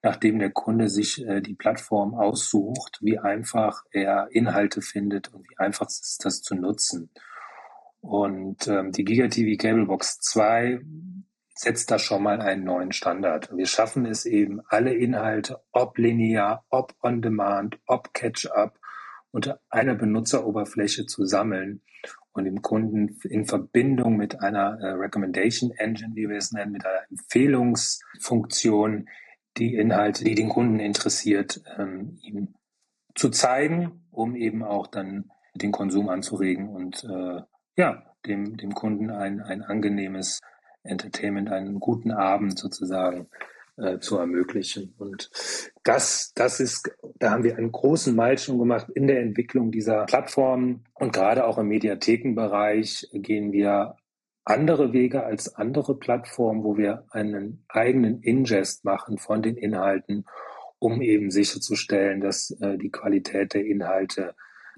nachdem der Kunde sich die Plattform aussucht, wie einfach er Inhalte findet und wie einfach es ist, das zu nutzen. Und die Giga-TV Cablebox 2 setzt da schon mal einen neuen Standard. Wir schaffen es eben, alle Inhalte, ob linear, ob on-demand, ob Catch-up, unter einer Benutzeroberfläche zu sammeln und dem Kunden in Verbindung mit einer Recommendation Engine, wie wir es nennen, mit einer Empfehlungsfunktion, die Inhalte, die den Kunden interessiert, ihm zu zeigen, um eben auch dann den Konsum anzuregen und dem Kunden ein angenehmes Entertainment, einen guten Abend sozusagen zu ermöglichen. Und da haben wir einen großen Meilenstein gemacht in der Entwicklung dieser Plattformen. Und gerade auch im Mediathekenbereich gehen wir andere Wege als andere Plattformen, wo wir einen eigenen Ingest machen von den Inhalten, um eben sicherzustellen, dass die Qualität der Inhalte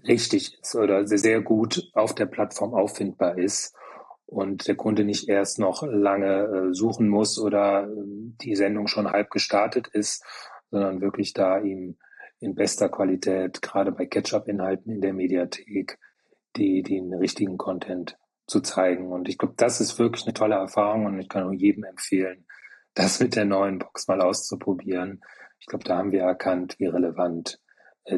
richtig ist oder sehr gut auf der Plattform auffindbar ist und der Kunde nicht erst noch lange suchen muss oder die Sendung schon halb gestartet ist, sondern wirklich da ihm in bester Qualität, gerade bei Catch-up-Inhalten in der Mediathek, den richtigen Content zu zeigen. Und ich glaube, das ist wirklich eine tolle Erfahrung und ich kann auch jedem empfehlen, das mit der neuen Box mal auszuprobieren. Ich glaube, da haben wir erkannt, wie relevant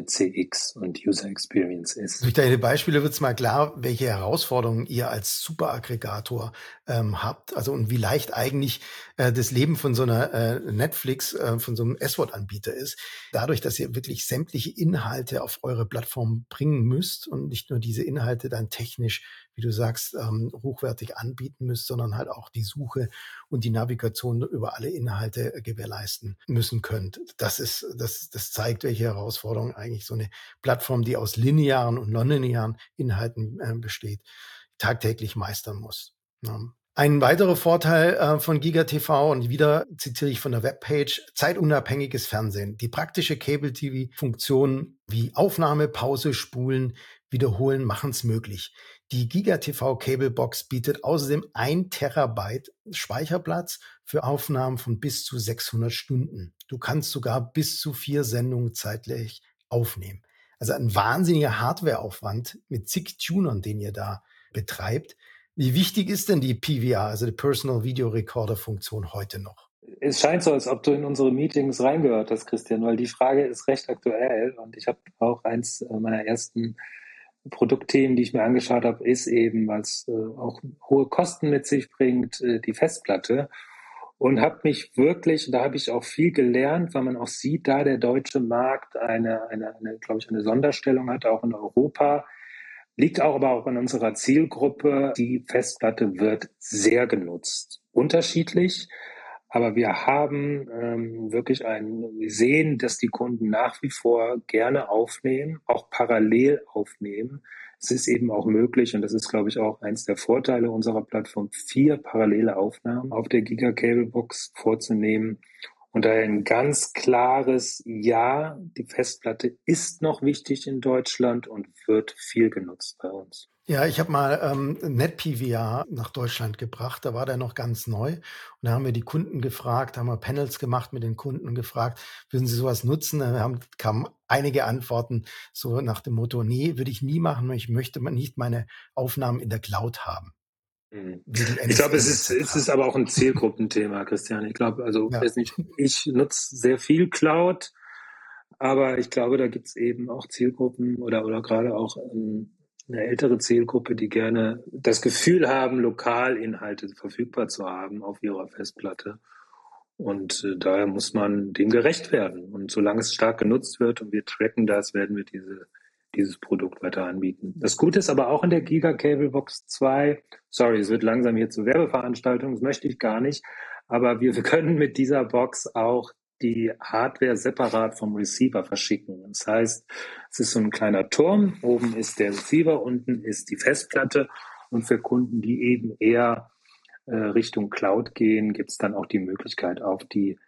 CX und User Experience ist. Durch deine Beispiele wird es mal klar, welche Herausforderungen ihr als Superaggregator habt, also und wie leicht eigentlich das Leben von so einer Netflix, von so einem S-Wort-Anbieter ist, dadurch, dass ihr wirklich sämtliche Inhalte auf eure Plattform bringen müsst und nicht nur diese Inhalte dann technisch, wie du sagst, hochwertig anbieten müsst, sondern halt auch die Suche und die Navigation über alle Inhalte gewährleisten müssen könnt. Das zeigt, welche Herausforderung eigentlich so eine Plattform, die aus linearen und nonlinearen Inhalten besteht, tagtäglich meistern muss. Ja. Ein weiterer Vorteil von Giga-TV, und wieder zitiere ich von der Webpage, zeitunabhängiges Fernsehen. Die praktische Cable-TV-Funktionen wie Aufnahme, Pause, Spulen, Wiederholen machen es möglich. Die Giga-TV-Cablebox bietet außerdem 1 Terabyte Speicherplatz für Aufnahmen von bis zu 600 Stunden. Du kannst sogar bis zu 4 Sendungen zeitgleich aufnehmen. Also ein wahnsinniger Hardwareaufwand mit zig Tunern, den ihr da betreibt. Wie wichtig ist denn die PVR, also die Personal Video Recorder Funktion, heute noch? Es scheint so, als ob du in unsere Meetings reingehört hast, Christian, weil die Frage ist recht aktuell. Und ich habe auch eins meiner ersten Produktthemen, die ich mir angeschaut habe, ist eben, weil es auch hohe Kosten mit sich bringt, die Festplatte. Und habe mich wirklich, da habe ich auch viel gelernt, weil man auch sieht, da der deutsche Markt eine glaube ich, eine Sonderstellung hat, auch in Europa. Liegt auch aber auch an unserer Zielgruppe. Die Festplatte wird sehr genutzt. Unterschiedlich, aber wir haben wirklich wir sehen, dass die Kunden nach wie vor gerne aufnehmen, auch parallel aufnehmen. Es ist eben auch möglich, und das ist, glaube ich, auch eins der Vorteile unserer Plattform, 4 parallele Aufnahmen auf der Giga-Cablebox vorzunehmen. Und daher ein ganz klares Ja, die Festplatte ist noch wichtig in Deutschland und wird viel genutzt bei uns. Ja, ich habe mal NetPVR nach Deutschland gebracht, da war der noch ganz neu. Und da haben wir die Kunden gefragt, haben wir Panels gemacht mit den Kunden und gefragt, würden sie sowas nutzen? Da kamen einige Antworten so nach dem Motto, nee, würde ich nie machen, ich möchte nicht meine Aufnahmen in der Cloud haben. Ich glaube, es ist aber auch ein Zielgruppenthema, Christian. Ich glaube, ich nutze sehr viel Cloud, aber ich glaube, da gibt es eben auch Zielgruppen oder gerade auch eine ältere Zielgruppe, die gerne das Gefühl haben, Lokalinhalte verfügbar zu haben auf ihrer Festplatte. Und daher muss man dem gerecht werden. Und solange es stark genutzt wird und wir tracken das, werden wir dieses Produkt weiter anbieten. Das Gute ist aber auch in der Giga-Cablebox 2, sorry, es wird langsam hier zur Werbeveranstaltung, das möchte ich gar nicht, aber wir können mit dieser Box auch die Hardware separat vom Receiver verschicken. Das heißt, es ist so ein kleiner Turm, oben ist der Receiver, unten ist die Festplatte, und für Kunden, die eben eher Richtung Cloud gehen, gibt es dann auch die Möglichkeit, auf die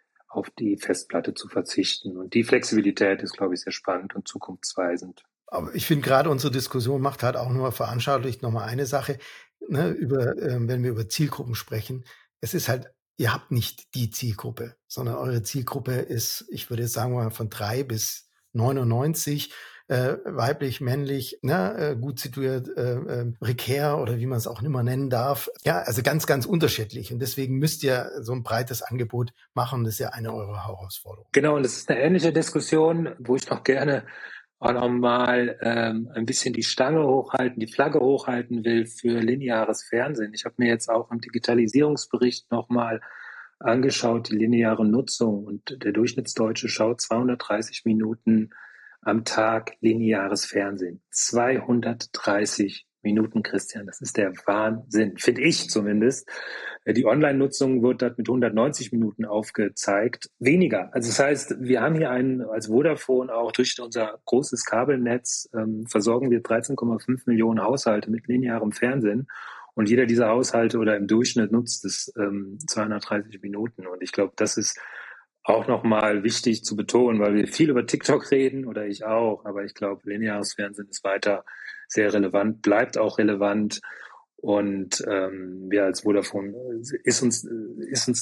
Festplatte zu verzichten. Und die Flexibilität ist, glaube ich, sehr spannend und zukunftsweisend. Aber ich finde, gerade unsere Diskussion macht halt auch nur veranschaulicht nochmal eine Sache, ne, wenn wir über Zielgruppen sprechen. Es ist halt, ihr habt nicht die Zielgruppe, sondern eure Zielgruppe ist, ich würde jetzt sagen, mal von 3 bis 99, weiblich, männlich, ne, gut situiert, prekär oder wie man es auch immer nennen darf. Ja, also ganz, ganz unterschiedlich. Und deswegen müsst ihr so ein breites Angebot machen. Das ist ja eine eurer Herausforderungen. Genau, und das ist eine ähnliche Diskussion, wo ich noch gerne auch nochmal ein bisschen die Stange hochhalten, die Flagge hochhalten will für lineares Fernsehen. Ich habe mir jetzt auch im Digitalisierungsbericht nochmal angeschaut, die lineare Nutzung. Und der Durchschnittsdeutsche schaut 230 Minuten am Tag lineares Fernsehen. 230 Minuten, Christian, das ist der Wahnsinn, finde ich zumindest. Die Online-Nutzung wird dort mit 190 Minuten aufgezeigt, weniger. Also das heißt, wir haben hier als Vodafone auch durch unser großes Kabelnetz versorgen wir 13,5 Millionen Haushalte mit linearem Fernsehen, und jeder dieser Haushalte oder im Durchschnitt nutzt es 230 Minuten. Und ich glaube, das ist auch nochmal wichtig zu betonen, weil wir viel über TikTok reden, oder ich auch, aber ich glaube, lineares Fernsehen ist weiter sehr relevant, bleibt auch relevant, und wir als Vodafone ist uns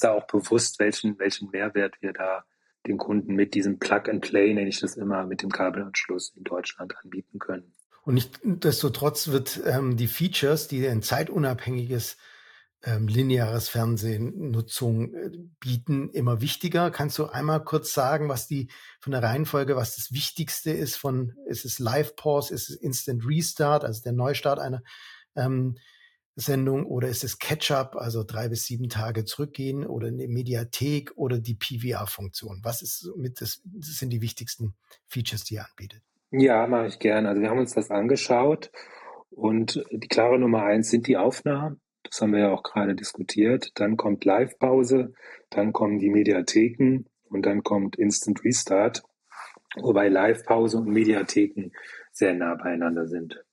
da auch bewusst, welchen Mehrwert wir da den Kunden mit diesem Plug-and-Play, nenne ich das immer, mit dem Kabelanschluss in Deutschland anbieten können. Und nichtsdestotrotz wird die Features, die ein zeitunabhängiges lineares Fernsehen-Nutzung bieten, immer wichtiger. Kannst du einmal kurz sagen, was das Wichtigste ist? Ist es Live Pause, ist es Instant Restart, also der Neustart einer Sendung oder ist es Catch-up, also 3 bis 7 Tage zurückgehen oder eine Mediathek oder die PVR-Funktion? Was ist mit das sind die wichtigsten Features, die ihr anbietet? Ja, mache ich gerne. Also wir haben uns das angeschaut und die klare Nummer 1 sind die Aufnahmen. Das haben wir ja auch gerade diskutiert. Dann kommt Live-Pause, dann kommen die Mediatheken und dann kommt Instant Restart, wobei Live-Pause und Mediatheken sehr nah beieinander sind.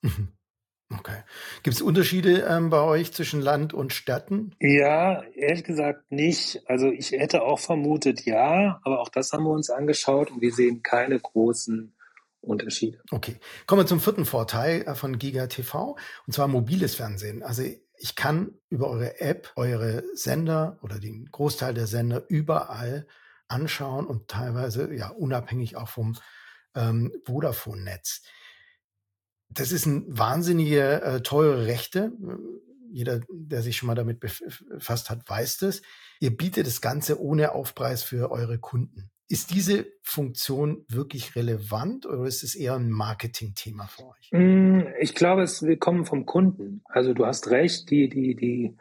Okay. Gibt es Unterschiede bei euch zwischen Land und Städten? Ja, ehrlich gesagt nicht. Also ich hätte auch vermutet, ja, aber auch das haben wir uns angeschaut und wir sehen keine großen Unterschiede. Okay. Kommen wir zum 4. Vorteil von Giga-TV, und zwar mobiles Fernsehen. Also ich kann über eure App eure Sender oder den Großteil der Sender überall anschauen und teilweise ja unabhängig auch vom Vodafone-Netz. Das ist ein wahnsinnige teure Rechte. Jeder, der sich schon mal damit befasst hat, weiß das. Ihr bietet das Ganze ohne Aufpreis für eure Kunden. Ist diese Funktion wirklich relevant oder ist es eher ein Marketingthema für euch? Ich glaube, wir kommen vom Kunden. Also du hast recht, die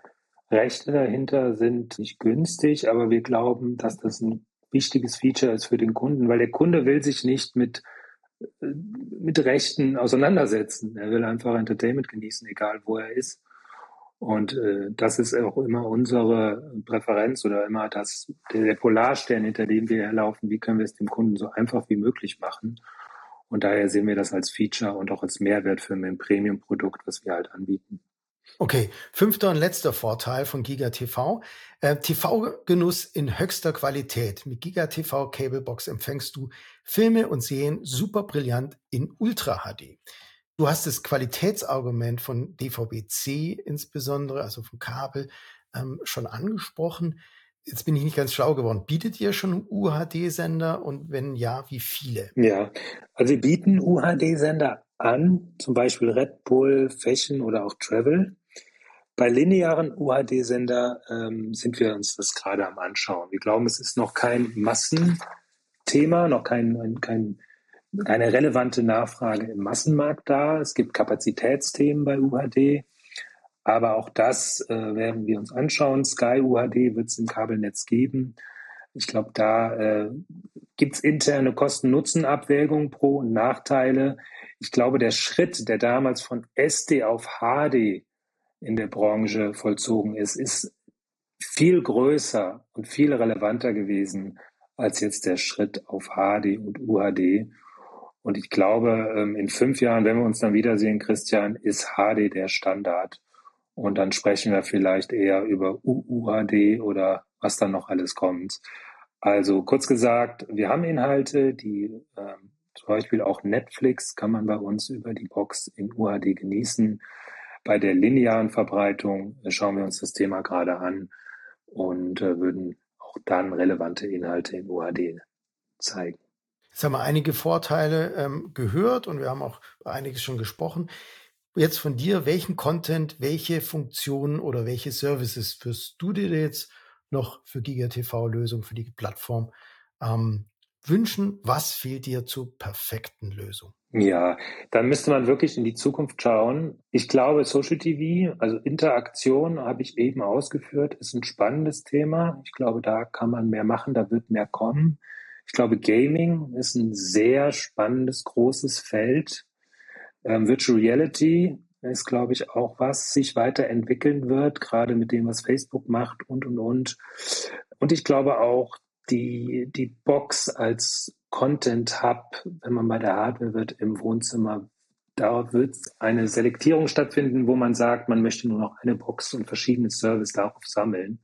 Rechte dahinter sind nicht günstig, aber wir glauben, dass das ein wichtiges Feature ist für den Kunden, weil der Kunde will sich nicht mit Rechten auseinandersetzen. Er will einfach Entertainment genießen, egal wo er ist. Und das ist auch immer unsere Präferenz oder immer der Polarstern, hinter dem wir herlaufen. Wie können wir es dem Kunden so einfach wie möglich machen? Und daher sehen wir das als Feature und auch als Mehrwert für ein Premium-Produkt, was wir halt anbieten. Okay, 5. und letzter Vorteil von Giga-TV. TV-Genuss in höchster Qualität. Mit Giga-TV Cablebox empfängst du Filme und Serien super brillant in Ultra-HD. Du hast das Qualitätsargument von DVB-C insbesondere, also vom Kabel, schon angesprochen. Jetzt bin ich nicht ganz schlau geworden. Bietet ihr schon UHD-Sender und wenn ja, wie viele? Ja, also wir bieten UHD-Sender an, zum Beispiel Red Bull, Fashion oder auch Travel. Bei linearen UHD-Sender sind wir uns das gerade am Anschauen. Wir glauben, es ist noch kein Massenthema, noch keine relevante Nachfrage im Massenmarkt da. Es gibt Kapazitätsthemen bei UHD, aber auch das werden wir uns anschauen. Sky UHD wird es im Kabelnetz geben. Ich glaube, da gibt es interne Kosten-Nutzen-Abwägung, Pro- und Nachteile. Ich glaube, der Schritt, der damals von SD auf HD in der Branche vollzogen ist, ist viel größer und viel relevanter gewesen als jetzt der Schritt auf HD und UHD. Und ich glaube, in 5 Jahren, wenn wir uns dann wiedersehen, Christian, ist HD der Standard. Und dann sprechen wir vielleicht eher über UHD oder was dann noch alles kommt. Also kurz gesagt, wir haben Inhalte, die zum Beispiel auch Netflix kann man bei uns über die Box in UHD genießen. Bei der linearen Verbreitung schauen wir uns das Thema gerade an und würden auch dann relevante Inhalte in UHD zeigen. Jetzt haben wir einige Vorteile gehört und wir haben auch einiges schon gesprochen. Jetzt von dir, welchen Content, welche Funktionen oder welche Services wirst du dir jetzt noch für Giga-TV-Lösung, für die Plattform wünschen? Was fehlt dir zur perfekten Lösung? Ja, dann müsste man wirklich in die Zukunft schauen. Ich glaube, Social TV, also Interaktion, habe ich eben ausgeführt, ist ein spannendes Thema. Ich glaube, da kann man mehr machen, da wird mehr kommen. Ich glaube, Gaming ist ein sehr spannendes, großes Feld. Virtual Reality ist, glaube ich, auch was sich weiterentwickeln wird, gerade mit dem, was Facebook macht und. Und ich glaube auch, die Box als Content-Hub, wenn man bei der Hardware wird, im Wohnzimmer, da wird eine Selektierung stattfinden, wo man sagt, man möchte nur noch eine Box und verschiedene Services darauf sammeln.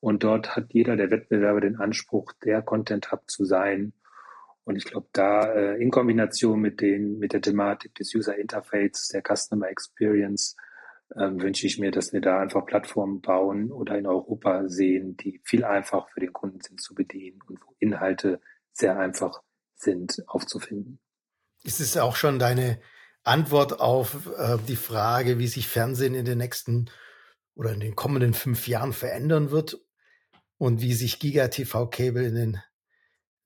Und dort hat jeder der Wettbewerber den Anspruch, der Content-Hub zu sein. Und ich glaube, da in Kombination mit der Thematik des User Interface, der Customer Experience, wünsche ich mir, dass wir da einfach Plattformen bauen oder in Europa sehen, die viel einfacher für den Kunden sind zu bedienen und wo Inhalte sehr einfach sind aufzufinden. Ist es auch schon deine Antwort auf die Frage, wie sich Fernsehen in den nächsten oder in den kommenden 5 Jahren verändern wird und wie sich Giga-TV-Cable in den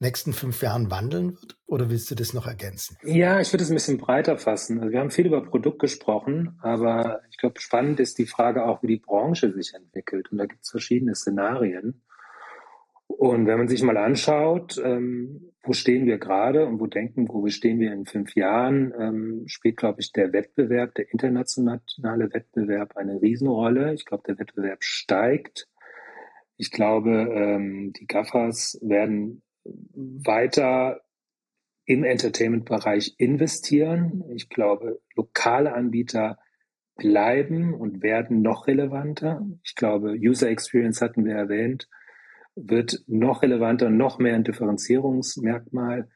nächsten 5 Jahren wandeln wird? Oder willst du das noch ergänzen? Ja, ich würde es ein bisschen breiter fassen. Also wir haben viel über Produkt gesprochen, aber ich glaube, spannend ist die Frage auch, wie die Branche sich entwickelt. Und da gibt es verschiedene Szenarien. Und wenn man sich mal anschaut, wo stehen wir gerade und wo stehen wir in 5 Jahren, spielt, glaube ich, der internationale Wettbewerb eine Riesenrolle. Ich glaube, der Wettbewerb steigt. Ich glaube, die GAFAs werden weiter im Entertainment-Bereich investieren. Ich glaube, lokale Anbieter bleiben und werden noch relevanter. Ich glaube, User Experience hatten wir erwähnt, wird noch relevanter, noch mehr ein Differenzierungsmerkmal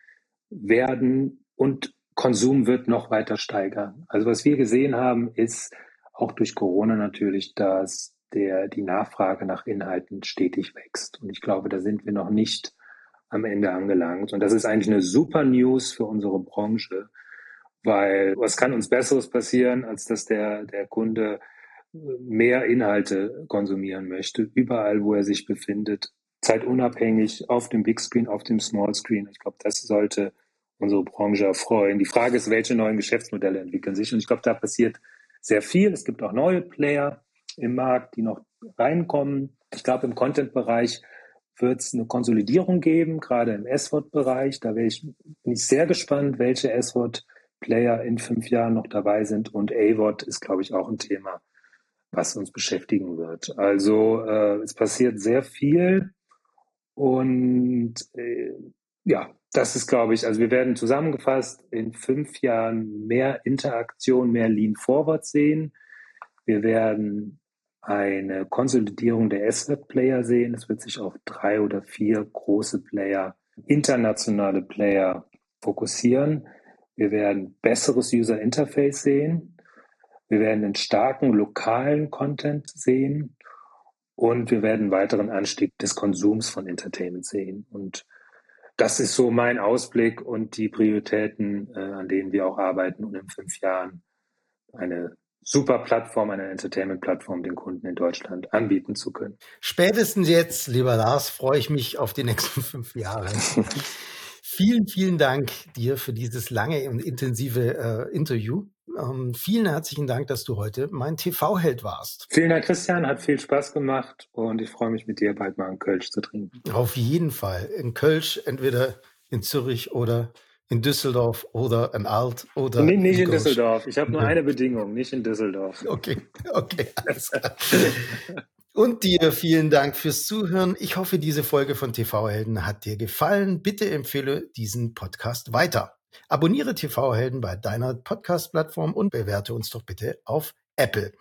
werden und Konsum wird noch weiter steigern. Also was wir gesehen haben, ist auch durch Corona natürlich, dass die Nachfrage nach Inhalten stetig wächst. Und ich glaube, da sind wir noch nicht am Ende angelangt. Und das ist eigentlich eine super News für unsere Branche, weil was kann uns Besseres passieren, als dass der Kunde mehr Inhalte konsumieren möchte, überall, wo er sich befindet, zeitunabhängig, auf dem Big Screen, auf dem Small Screen. Ich glaube, das sollte unsere Branche erfreuen. Die Frage ist, welche neuen Geschäftsmodelle entwickeln sich? Und ich glaube, da passiert sehr viel. Es gibt auch neue Player im Markt, die noch reinkommen. Ich glaube, im Content-Bereich wird es eine Konsolidierung geben, gerade im SVOD-Bereich. Da bin ich sehr gespannt, welche SVOD-Player in 5 Jahren noch dabei sind. Und AVOD ist, glaube ich, auch ein Thema, was uns beschäftigen wird. Also es passiert sehr viel. Und das ist, glaube ich, also wir werden zusammengefasst in 5 Jahren mehr Interaktion, mehr Lean Forward sehen. Wir werden eine Konsolidierung der SVOD-Player sehen. Es wird sich auf 3 oder 4 große Player, internationale Player fokussieren. Wir werden besseres User Interface sehen. Wir werden einen starken lokalen Content sehen. Und wir werden einen weiteren Anstieg des Konsums von Entertainment sehen. Und das ist so mein Ausblick und die Prioritäten, an denen wir auch arbeiten und in 5 Jahren eine super Plattform, eine Entertainment-Plattform den Kunden in Deutschland anbieten zu können. Spätestens jetzt, lieber Lars, freue ich mich auf die nächsten 5 Jahre. Vielen, vielen Dank dir für dieses lange und intensive Interview. Vielen herzlichen Dank, dass du heute mein TV-Held warst. Vielen Dank, Christian. Hat viel Spaß gemacht und ich freue mich, mit dir bald mal einen Kölsch zu trinken. Auf jeden Fall. Ein Kölsch, entweder in Zürich oder in Düsseldorf oder in Alt oder... Nee, nicht in Düsseldorf. Ich habe nur eine Bedingung, nicht in Düsseldorf. Okay, alles klar. Und dir vielen Dank fürs Zuhören. Ich hoffe, diese Folge von TV-Helden hat dir gefallen. Bitte empfehle diesen Podcast weiter. Abonniere TV-Helden bei deiner Podcast-Plattform und bewerte uns doch bitte auf Apple.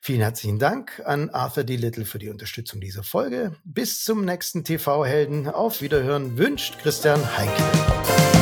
Vielen herzlichen Dank an Arthur D. Little für die Unterstützung dieser Folge. Bis zum nächsten TV-Helden. Auf Wiederhören wünscht Christian Heinkel.